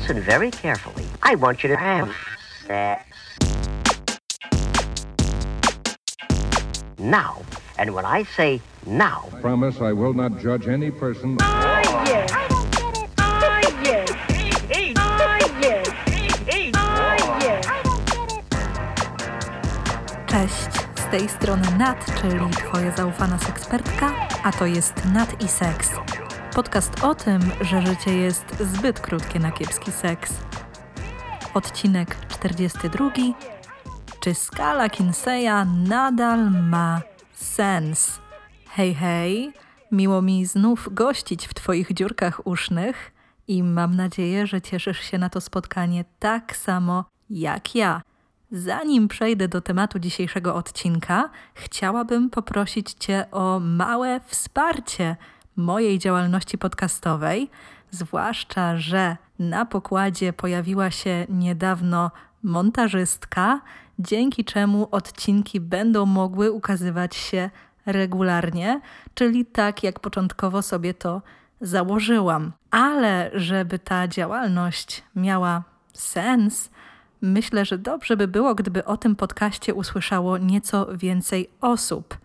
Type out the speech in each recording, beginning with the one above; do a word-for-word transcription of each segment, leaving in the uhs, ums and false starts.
listen very carefully. I want you to have sex. Now. And when I say now... I promise I will not judge any person... Oh, yes. I don't get it. Oh, yes. Eat, eat. Oh, yes. Eat, eat. Oh, yes. I don't get it. Cześć. Z tej strony Nat, czyli twoja zaufana sekspertka, a to jest Nat i Seks. Podcast o tym, że życie jest zbyt krótkie na kiepski seks. Odcinek czterdziesty drugi. Czy skala Kinseya nadal ma sens? Hej, hej! Miło mi znów gościć w twoich dziurkach usznych i mam nadzieję, że cieszysz się na to spotkanie tak samo jak ja. Zanim przejdę do tematu dzisiejszego odcinka, chciałabym poprosić cię o małe wsparcie mojej działalności podcastowej, zwłaszcza że na pokładzie pojawiła się niedawno montażystka, dzięki czemu odcinki będą mogły ukazywać się regularnie, czyli tak jak początkowo sobie to założyłam. Ale żeby ta działalność miała sens, myślę, że dobrze by było, gdyby o tym podcaście usłyszało nieco więcej osób.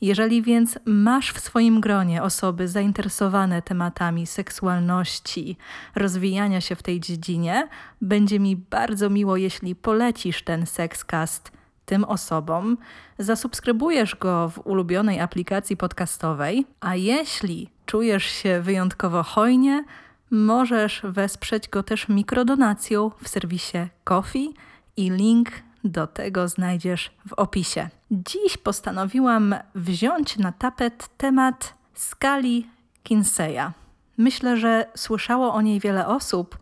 Jeżeli więc masz w swoim gronie osoby zainteresowane tematami seksualności, rozwijania się w tej dziedzinie, będzie mi bardzo miło, jeśli polecisz ten Sexcast tym osobom, zasubskrybujesz go w ulubionej aplikacji podcastowej, a jeśli czujesz się wyjątkowo hojnie, możesz wesprzeć go też mikrodonacją w serwisie Ko-fi i link do tego znajdziesz w opisie. Dziś postanowiłam wziąć na tapet temat skali Kinseya. Myślę, że słyszało o niej wiele osób,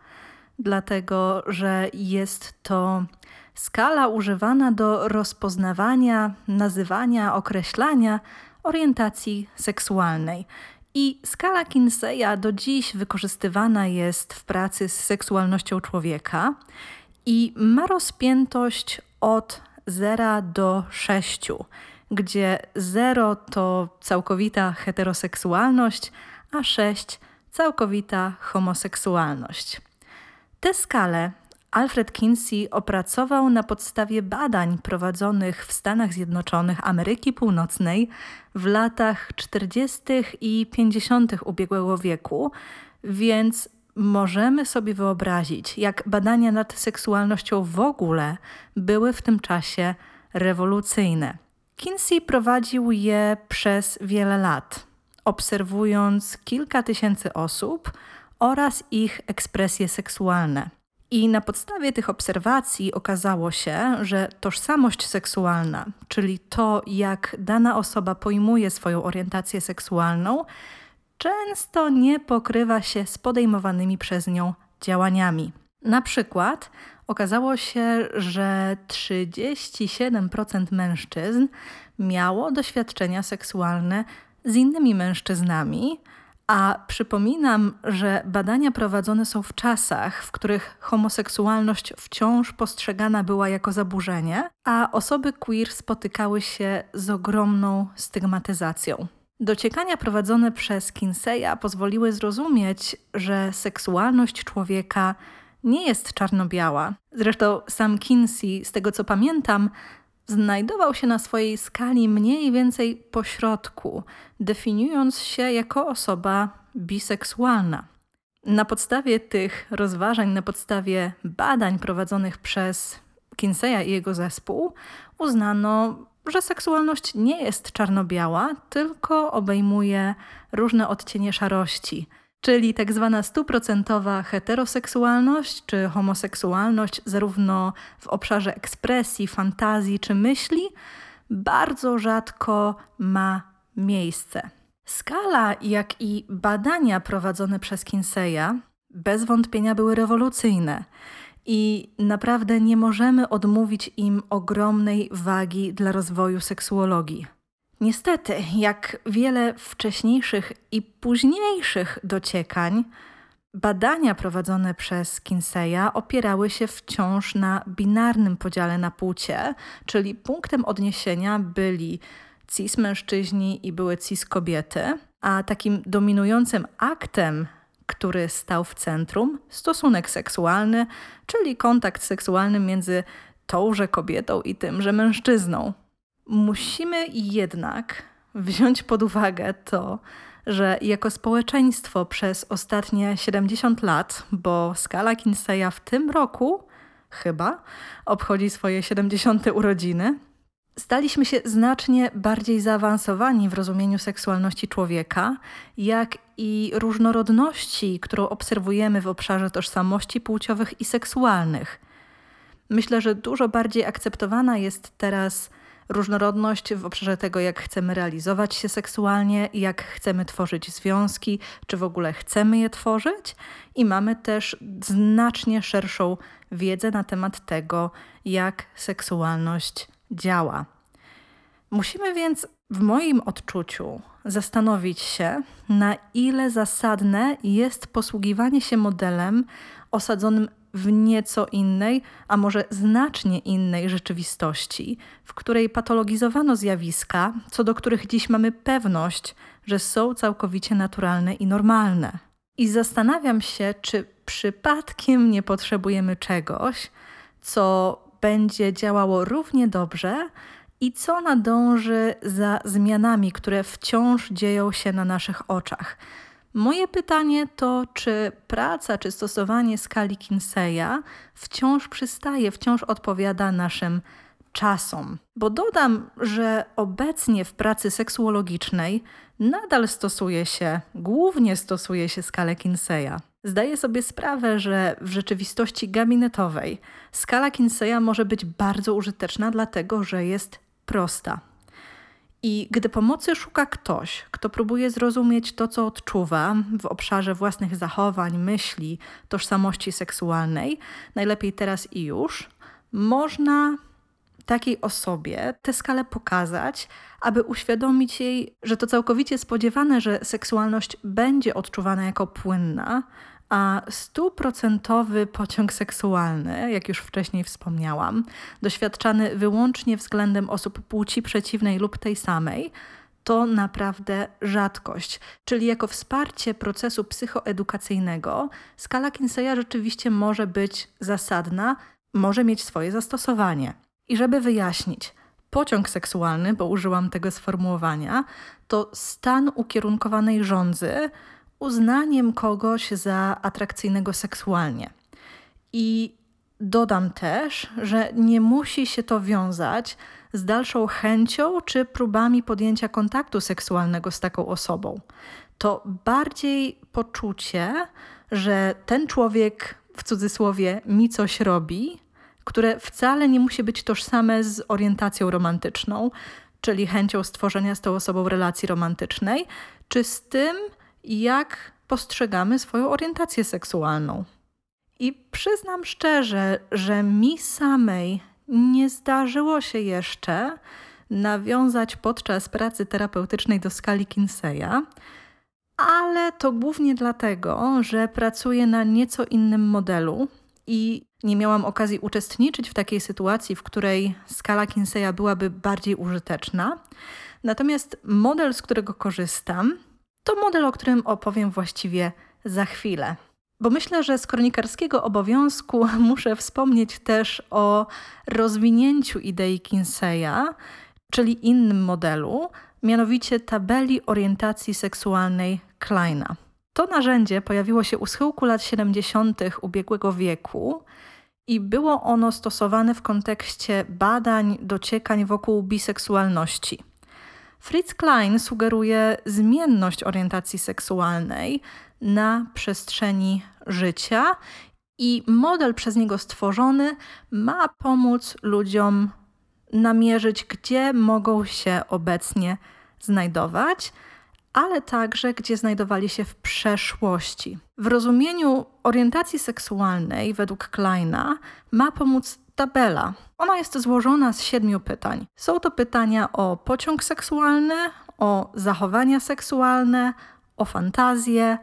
dlatego że jest to skala używana do rozpoznawania, nazywania, określania orientacji seksualnej. I skala Kinseya do dziś wykorzystywana jest w pracy z seksualnością człowieka i ma rozpiętość od zera do sześciu, gdzie zero to całkowita heteroseksualność, a sześć całkowita homoseksualność. Tę skalę Alfred Kinsey opracował na podstawie badań prowadzonych w Stanach Zjednoczonych Ameryki Północnej w latach czterdziestych i pięćdziesiątych ubiegłego wieku, więc możemy sobie wyobrazić, jak badania nad seksualnością w ogóle były w tym czasie rewolucyjne. Kinsey prowadził je przez wiele lat, obserwując kilka tysięcy osób oraz ich ekspresje seksualne. I na podstawie tych obserwacji okazało się, że tożsamość seksualna, czyli to, jak dana osoba pojmuje swoją orientację seksualną, często nie pokrywa się z podejmowanymi przez nią działaniami. Na przykład okazało się, że trzydzieści siedem procent mężczyzn miało doświadczenia seksualne z innymi mężczyznami, a przypominam, że badania prowadzone są w czasach, w których homoseksualność wciąż postrzegana była jako zaburzenie, a osoby queer spotykały się z ogromną stygmatyzacją. Dociekania prowadzone przez Kinseya pozwoliły zrozumieć, że seksualność człowieka nie jest czarno-biała. Zresztą sam Kinsey, z tego co pamiętam, znajdował się na swojej skali mniej więcej pośrodku, definiując się jako osoba biseksualna. Na podstawie tych rozważań, na podstawie badań prowadzonych przez Kinseya i jego zespół uznano, że seksualność nie jest czarno-biała, tylko obejmuje różne odcienie szarości, czyli tak zwana stuprocentowa heteroseksualność czy homoseksualność zarówno w obszarze ekspresji, fantazji czy myśli bardzo rzadko ma miejsce. Skala, jak i badania prowadzone przez Kinseya bez wątpienia były rewolucyjne. I naprawdę nie możemy odmówić im ogromnej wagi dla rozwoju seksuologii. Niestety, jak wiele wcześniejszych i późniejszych dociekań, badania prowadzone przez Kinseya opierały się wciąż na binarnym podziale na płcie, czyli punktem odniesienia byli cis mężczyźni i były cis kobiety, a takim dominującym aktem który stał w centrum, stosunek seksualny, czyli kontakt seksualny między tąże kobietą i tymże mężczyzną. Musimy jednak wziąć pod uwagę to, że jako społeczeństwo przez ostatnie siedemdziesiąt lat, bo skala Kinseya w tym roku chyba obchodzi swoje siedemdziesiąte urodziny, staliśmy się znacznie bardziej zaawansowani w rozumieniu seksualności człowieka, jak i różnorodności, którą obserwujemy w obszarze tożsamości płciowych i seksualnych. Myślę, że dużo bardziej akceptowana jest teraz różnorodność w obszarze tego, jak chcemy realizować się seksualnie, jak chcemy tworzyć związki, czy w ogóle chcemy je tworzyć. I mamy też znacznie szerszą wiedzę na temat tego, jak seksualność działa. Musimy więc w moim odczuciu zastanowić się, na ile zasadne jest posługiwanie się modelem osadzonym w nieco innej, a może znacznie innej rzeczywistości, w której patologizowano zjawiska, co do których dziś mamy pewność, że są całkowicie naturalne i normalne. I zastanawiam się, czy przypadkiem nie potrzebujemy czegoś, co będzie działało równie dobrze i co nadąży za zmianami, które wciąż dzieją się na naszych oczach. Moje pytanie to, czy praca, czy stosowanie skali Kinseya wciąż przystaje, wciąż odpowiada naszym czasom. Bo dodam, że obecnie w pracy seksuologicznej nadal stosuje się, głównie stosuje się skalę Kinseya. Zdaję sobie sprawę, że w rzeczywistości gabinetowej skala Kinseya może być bardzo użyteczna, dlatego że jest prosta. I gdy pomocy szuka ktoś, kto próbuje zrozumieć to, co odczuwa w obszarze własnych zachowań, myśli, tożsamości seksualnej, najlepiej teraz i już, można takiej osobie tę skalę pokazać, aby uświadomić jej, że to całkowicie spodziewane, że seksualność będzie odczuwana jako płynna, a stuprocentowy pociąg seksualny, jak już wcześniej wspomniałam, doświadczany wyłącznie względem osób płci przeciwnej lub tej samej, to naprawdę rzadkość. Czyli jako wsparcie procesu psychoedukacyjnego skala Kinseya rzeczywiście może być zasadna, może mieć swoje zastosowanie. I żeby wyjaśnić, pociąg seksualny, bo użyłam tego sformułowania, to stan ukierunkowanej żądzy, uznaniem kogoś za atrakcyjnego seksualnie. I dodam też, że nie musi się to wiązać z dalszą chęcią czy próbami podjęcia kontaktu seksualnego z taką osobą. To bardziej poczucie, że ten człowiek, w cudzysłowie, mi coś robi, które wcale nie musi być tożsame z orientacją romantyczną, czyli chęcią stworzenia z tą osobą relacji romantycznej, czy z tym, jak postrzegamy swoją orientację seksualną. I przyznam szczerze, że mi samej nie zdarzyło się jeszcze nawiązać podczas pracy terapeutycznej do skali Kinseya, ale to głównie dlatego, że pracuję na nieco innym modelu i nie miałam okazji uczestniczyć w takiej sytuacji, w której skala Kinseya byłaby bardziej użyteczna. Natomiast model, z którego korzystam, to model, o którym opowiem właściwie za chwilę. Bo myślę, że z kronikarskiego obowiązku muszę wspomnieć też o rozwinięciu idei Kinseya, czyli innym modelu, mianowicie tabeli orientacji seksualnej Kleina. To narzędzie pojawiło się u schyłku lat siedemdziesiątych ubiegłego wieku i było ono stosowane w kontekście badań, dociekań wokół biseksualności. Fritz Klein sugeruje zmienność orientacji seksualnej na przestrzeni życia i model przez niego stworzony ma pomóc ludziom namierzyć, gdzie mogą się obecnie znajdować, ale także gdzie znajdowali się w przeszłości. W rozumieniu orientacji seksualnej według Kleina ma pomóc tabela. Ona jest złożona z siedmiu pytań. Są to pytania o pociąg seksualny, o zachowania seksualne, o fantazję,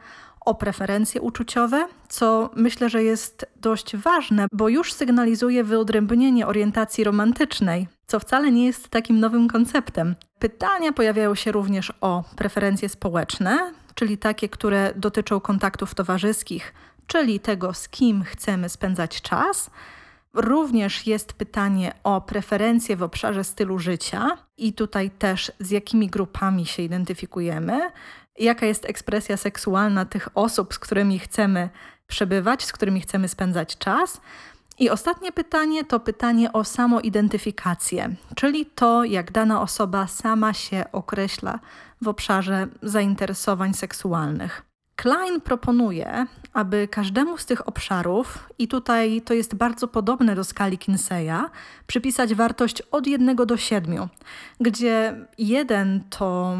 o preferencje uczuciowe, co myślę, że jest dość ważne, bo już sygnalizuje wyodrębnienie orientacji romantycznej, co wcale nie jest takim nowym konceptem. Pytania pojawiają się również o preferencje społeczne, czyli takie, które dotyczą kontaktów towarzyskich, czyli tego, z kim chcemy spędzać czas. Również jest pytanie o preferencje w obszarze stylu życia i tutaj też z jakimi grupami się identyfikujemy, jaka jest ekspresja seksualna tych osób, z którymi chcemy przebywać, z którymi chcemy spędzać czas. I ostatnie pytanie to pytanie o samoidentyfikację, czyli to, jak dana osoba sama się określa w obszarze zainteresowań seksualnych. Klein proponuje, aby każdemu z tych obszarów, i tutaj to jest bardzo podobne do skali Kinseya, przypisać wartość od jednego do siedmiu, gdzie jeden to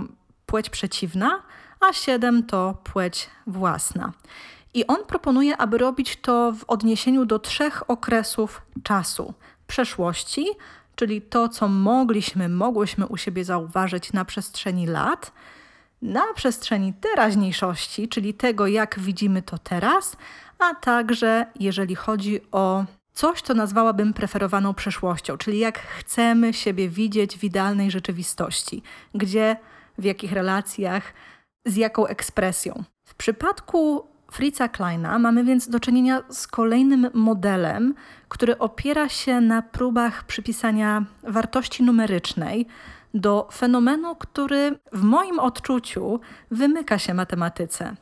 płeć przeciwna, a siedem to płeć własna. I on proponuje, aby robić to w odniesieniu do trzech okresów czasu. Przeszłości, czyli to, co mogliśmy, mogłyśmy u siebie zauważyć na przestrzeni lat, na przestrzeni teraźniejszości, czyli tego, jak widzimy to teraz, a także jeżeli chodzi o coś, co nazwałabym preferowaną przyszłością, czyli jak chcemy siebie widzieć w idealnej rzeczywistości, gdzie, w jakich relacjach, z jaką ekspresją. W przypadku Fritza Kleina mamy więc do czynienia z kolejnym modelem, który opiera się na próbach przypisania wartości numerycznej do fenomenu, który w moim odczuciu wymyka się matematyce.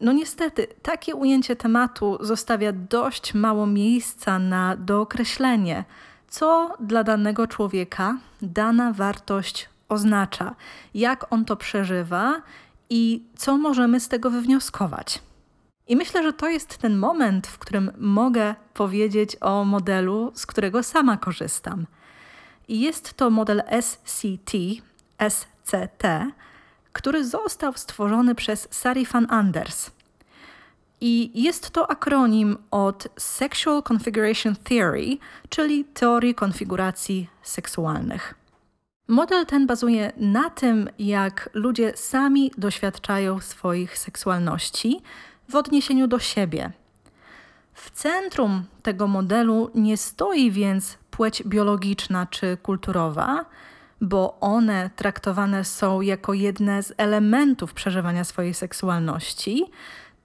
No niestety, takie ujęcie tematu zostawia dość mało miejsca na dookreślenie, co dla danego człowieka dana wartość oznacza, jak on to przeżywa i co możemy z tego wywnioskować. I myślę, że to jest ten moment, w którym mogę powiedzieć o modelu, z którego sama korzystam. I jest to model S C T, S C T, który został stworzony przez Sari van Anders. I jest to akronim od Sexual Configuration Theory, czyli Teorii Konfiguracji Seksualnych. Model ten bazuje na tym, jak ludzie sami doświadczają swoich seksualności w odniesieniu do siebie. W centrum tego modelu nie stoi więc płeć biologiczna czy kulturowa, bo one traktowane są jako jedne z elementów przeżywania swojej seksualności,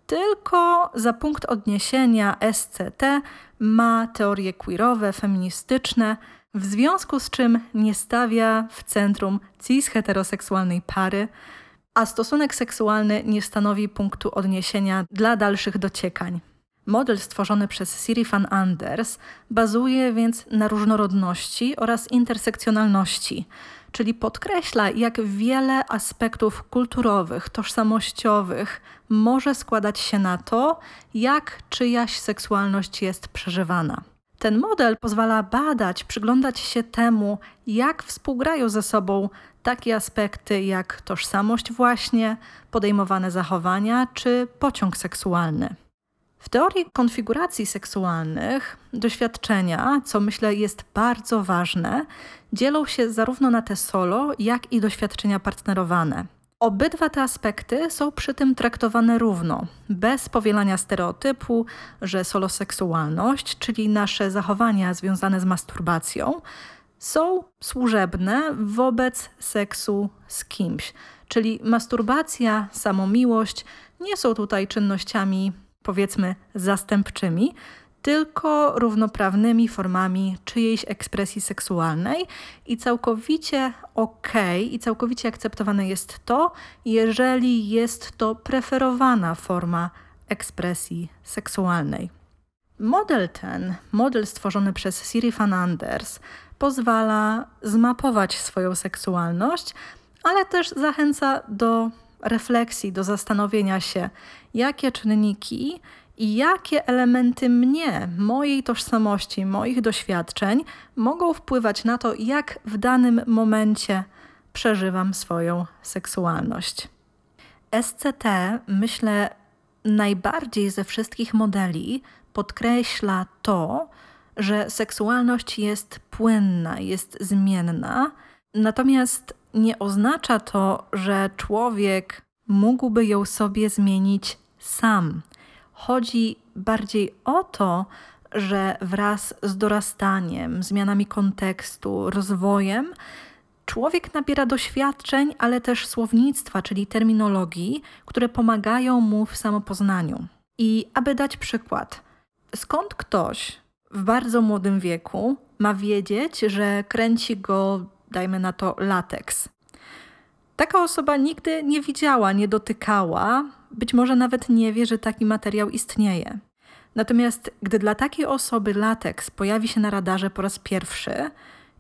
tylko za punkt odniesienia S C T ma teorie queerowe, feministyczne, w związku z czym nie stawia w centrum cis-heteroseksualnej pary, a stosunek seksualny nie stanowi punktu odniesienia dla dalszych dociekań. Model stworzony przez Sari van Anders bazuje więc na różnorodności oraz intersekcjonalności, czyli podkreśla, jak wiele aspektów kulturowych, tożsamościowych może składać się na to, jak czyjaś seksualność jest przeżywana. Ten model pozwala badać, przyglądać się temu, jak współgrają ze sobą takie aspekty jak tożsamość właśnie, podejmowane zachowania czy pociąg seksualny. W teorii konfiguracji seksualnych doświadczenia, co myślę jest bardzo ważne, dzielą się zarówno na te solo, jak i doświadczenia partnerowane. Obydwa te aspekty są przy tym traktowane równo, bez powielania stereotypu, że soloseksualność, czyli nasze zachowania związane z masturbacją, są służebne wobec seksu z kimś. Czyli masturbacja, samomiłość nie są tutaj czynnościami, powiedzmy, zastępczymi, tylko równoprawnymi formami czyjejś ekspresji seksualnej i całkowicie okej, i całkowicie akceptowane jest to, jeżeli jest to preferowana forma ekspresji seksualnej. Model ten, model stworzony przez Sari van Anders, pozwala zmapować swoją seksualność, ale też zachęca do refleksji, do zastanowienia się, jakie czynniki i jakie elementy mnie, mojej tożsamości, moich doświadczeń mogą wpływać na to, jak w danym momencie przeżywam swoją seksualność. S C T, myślę, najbardziej ze wszystkich modeli podkreśla to, że seksualność jest płynna, jest zmienna, natomiast nie oznacza to, że człowiek mógłby ją sobie zmienić sam. Chodzi bardziej o to, że wraz z dorastaniem, zmianami kontekstu, rozwojem człowiek nabiera doświadczeń, ale też słownictwa, czyli terminologii, które pomagają mu w samopoznaniu. I aby dać przykład, skąd ktoś w bardzo młodym wieku ma wiedzieć, że kręci go, dajmy na to, lateks? Taka osoba nigdy nie widziała, nie dotykała, być może nawet nie wie, że taki materiał istnieje. Natomiast gdy dla takiej osoby lateks pojawi się na radarze po raz pierwszy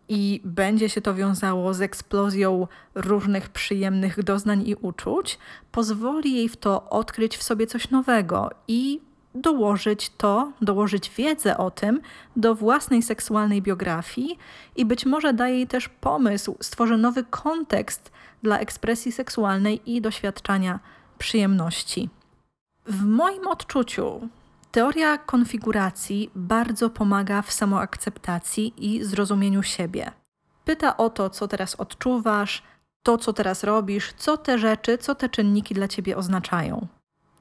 i będzie się to wiązało z eksplozją różnych przyjemnych doznań i uczuć, pozwoli jej w to odkryć w sobie coś nowego i dołożyć to, dołożyć wiedzę o tym do własnej seksualnej biografii i być może daje jej też pomysł, stworzy nowy kontekst dla ekspresji seksualnej i doświadczania przyjemności. W moim odczuciu teoria konfiguracji bardzo pomaga w samoakceptacji i zrozumieniu siebie. Pyta o to, co teraz odczuwasz, to, co teraz robisz, co te rzeczy, co te czynniki dla ciebie oznaczają.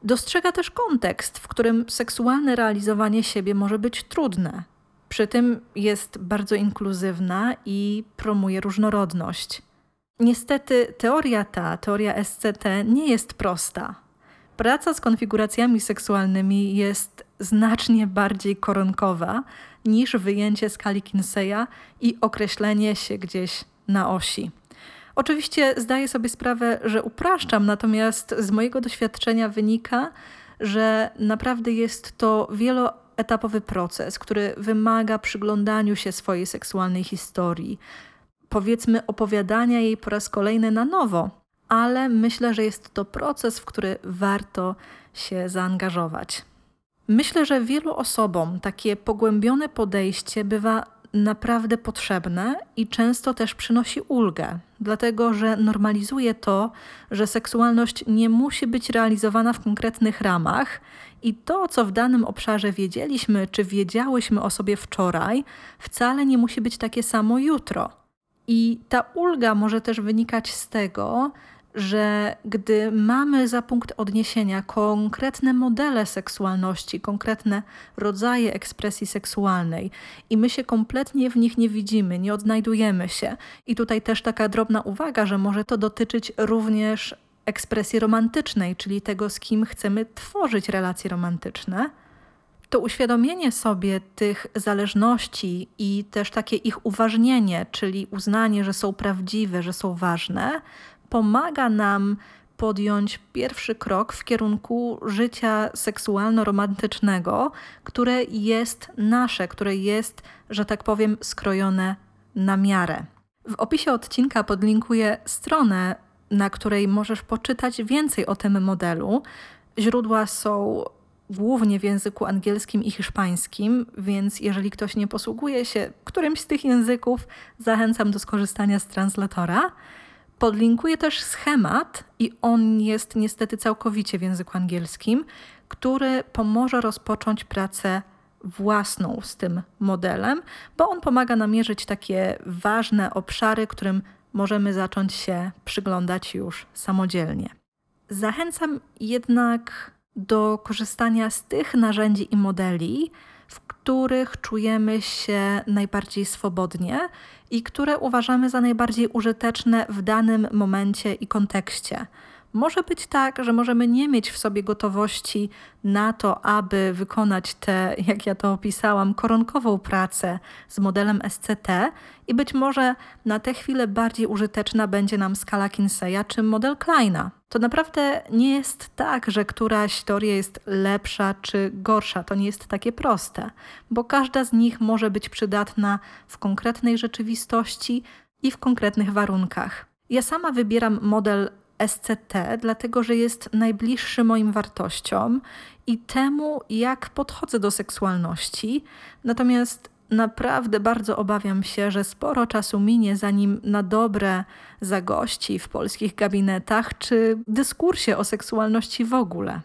Dostrzega też kontekst, w którym seksualne realizowanie siebie może być trudne. Przy tym jest bardzo inkluzywna i promuje różnorodność. Niestety teoria ta, teoria S C T, nie jest prosta. Praca z konfiguracjami seksualnymi jest znacznie bardziej koronkowa niż wyjęcie skali Kinseya i określenie się gdzieś na osi. Oczywiście zdaję sobie sprawę, że upraszczam, natomiast z mojego doświadczenia wynika, że naprawdę jest to wieloetapowy proces, który wymaga przyglądaniu się swojej seksualnej historii, powiedzmy opowiadania jej po raz kolejny na nowo, ale myślę, że jest to proces, w który warto się zaangażować. Myślę, że wielu osobom takie pogłębione podejście bywa naprawdę potrzebne i często też przynosi ulgę, dlatego że normalizuje to, że seksualność nie musi być realizowana w konkretnych ramach i to, co w danym obszarze wiedzieliśmy czy wiedziałyśmy o sobie wczoraj, wcale nie musi być takie samo jutro. I ta ulga może też wynikać z tego, że gdy mamy za punkt odniesienia konkretne modele seksualności, konkretne rodzaje ekspresji seksualnej i my się kompletnie w nich nie widzimy, nie odnajdujemy się. I tutaj też taka drobna uwaga, że może to dotyczyć również ekspresji romantycznej, czyli tego, z kim chcemy tworzyć relacje romantyczne. To uświadomienie sobie tych zależności i też takie ich uważnienie, czyli uznanie, że są prawdziwe, że są ważne, pomaga nam podjąć pierwszy krok w kierunku życia seksualno-romantycznego, które jest nasze, które jest, że tak powiem, skrojone na miarę. W opisie odcinka podlinkuję stronę, na której możesz poczytać więcej o tym modelu. Źródła są głównie w języku angielskim i hiszpańskim, więc jeżeli ktoś nie posługuje się którymś z tych języków, zachęcam do skorzystania z translatora. Podlinkuję też schemat i on jest niestety całkowicie w języku angielskim, który pomoże rozpocząć pracę własną z tym modelem, bo on pomaga namierzyć takie ważne obszary, którym możemy zacząć się przyglądać już samodzielnie. Zachęcam jednak do korzystania z tych narzędzi i modeli, w których czujemy się najbardziej swobodnie i które uważamy za najbardziej użyteczne w danym momencie i kontekście. Może być tak, że możemy nie mieć w sobie gotowości na to, aby wykonać tę, jak ja to opisałam, koronkową pracę z modelem S C T i być może na tę chwilę bardziej użyteczna będzie nam skala Kinseya czy model Kleina. To naprawdę nie jest tak, że któraś teoria jest lepsza czy gorsza. To nie jest takie proste, bo każda z nich może być przydatna w konkretnej rzeczywistości i w konkretnych warunkach. Ja sama wybieram model S C T, dlatego że jest najbliższy moim wartościom i temu, jak podchodzę do seksualności. Natomiast naprawdę bardzo obawiam się, że sporo czasu minie, zanim na dobre zagości w polskich gabinetach czy dyskursie o seksualności w ogóle.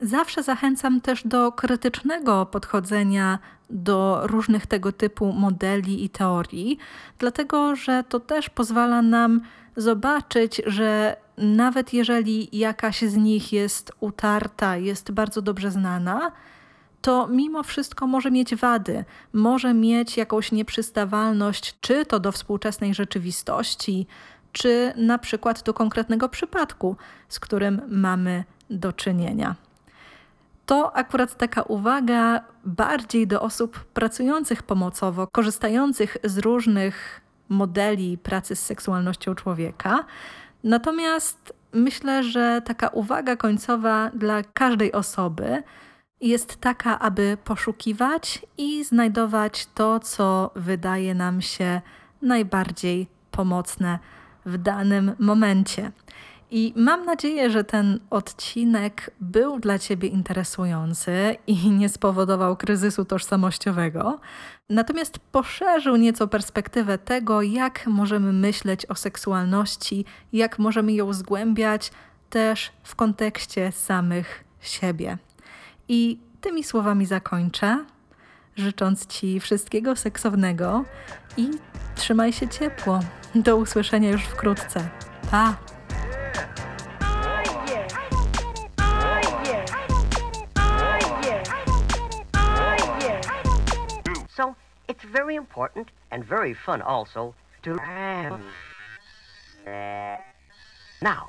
Zawsze zachęcam też do krytycznego podchodzenia do różnych tego typu modeli i teorii, dlatego że to też pozwala nam zobaczyć, że nawet jeżeli jakaś z nich jest utarta, jest bardzo dobrze znana, to mimo wszystko może mieć wady, może mieć jakąś nieprzystawalność, czy to do współczesnej rzeczywistości, czy na przykład do konkretnego przypadku, z którym mamy do czynienia. To akurat taka uwaga bardziej do osób pracujących pomocowo, korzystających z różnych modeli pracy z seksualnością człowieka. Natomiast myślę, że taka uwaga końcowa dla każdej osoby jest taka, aby poszukiwać i znajdować to, co wydaje nam się najbardziej pomocne w danym momencie. I mam nadzieję, że ten odcinek był dla Ciebie interesujący i nie spowodował kryzysu tożsamościowego, natomiast poszerzył nieco perspektywę tego, jak możemy myśleć o seksualności, jak możemy ją zgłębiać też w kontekście samych siebie. I tymi słowami zakończę, życząc Ci wszystkiego seksownego i trzymaj się ciepło. Do usłyszenia już wkrótce. Pa! So it's very important and very fun also to now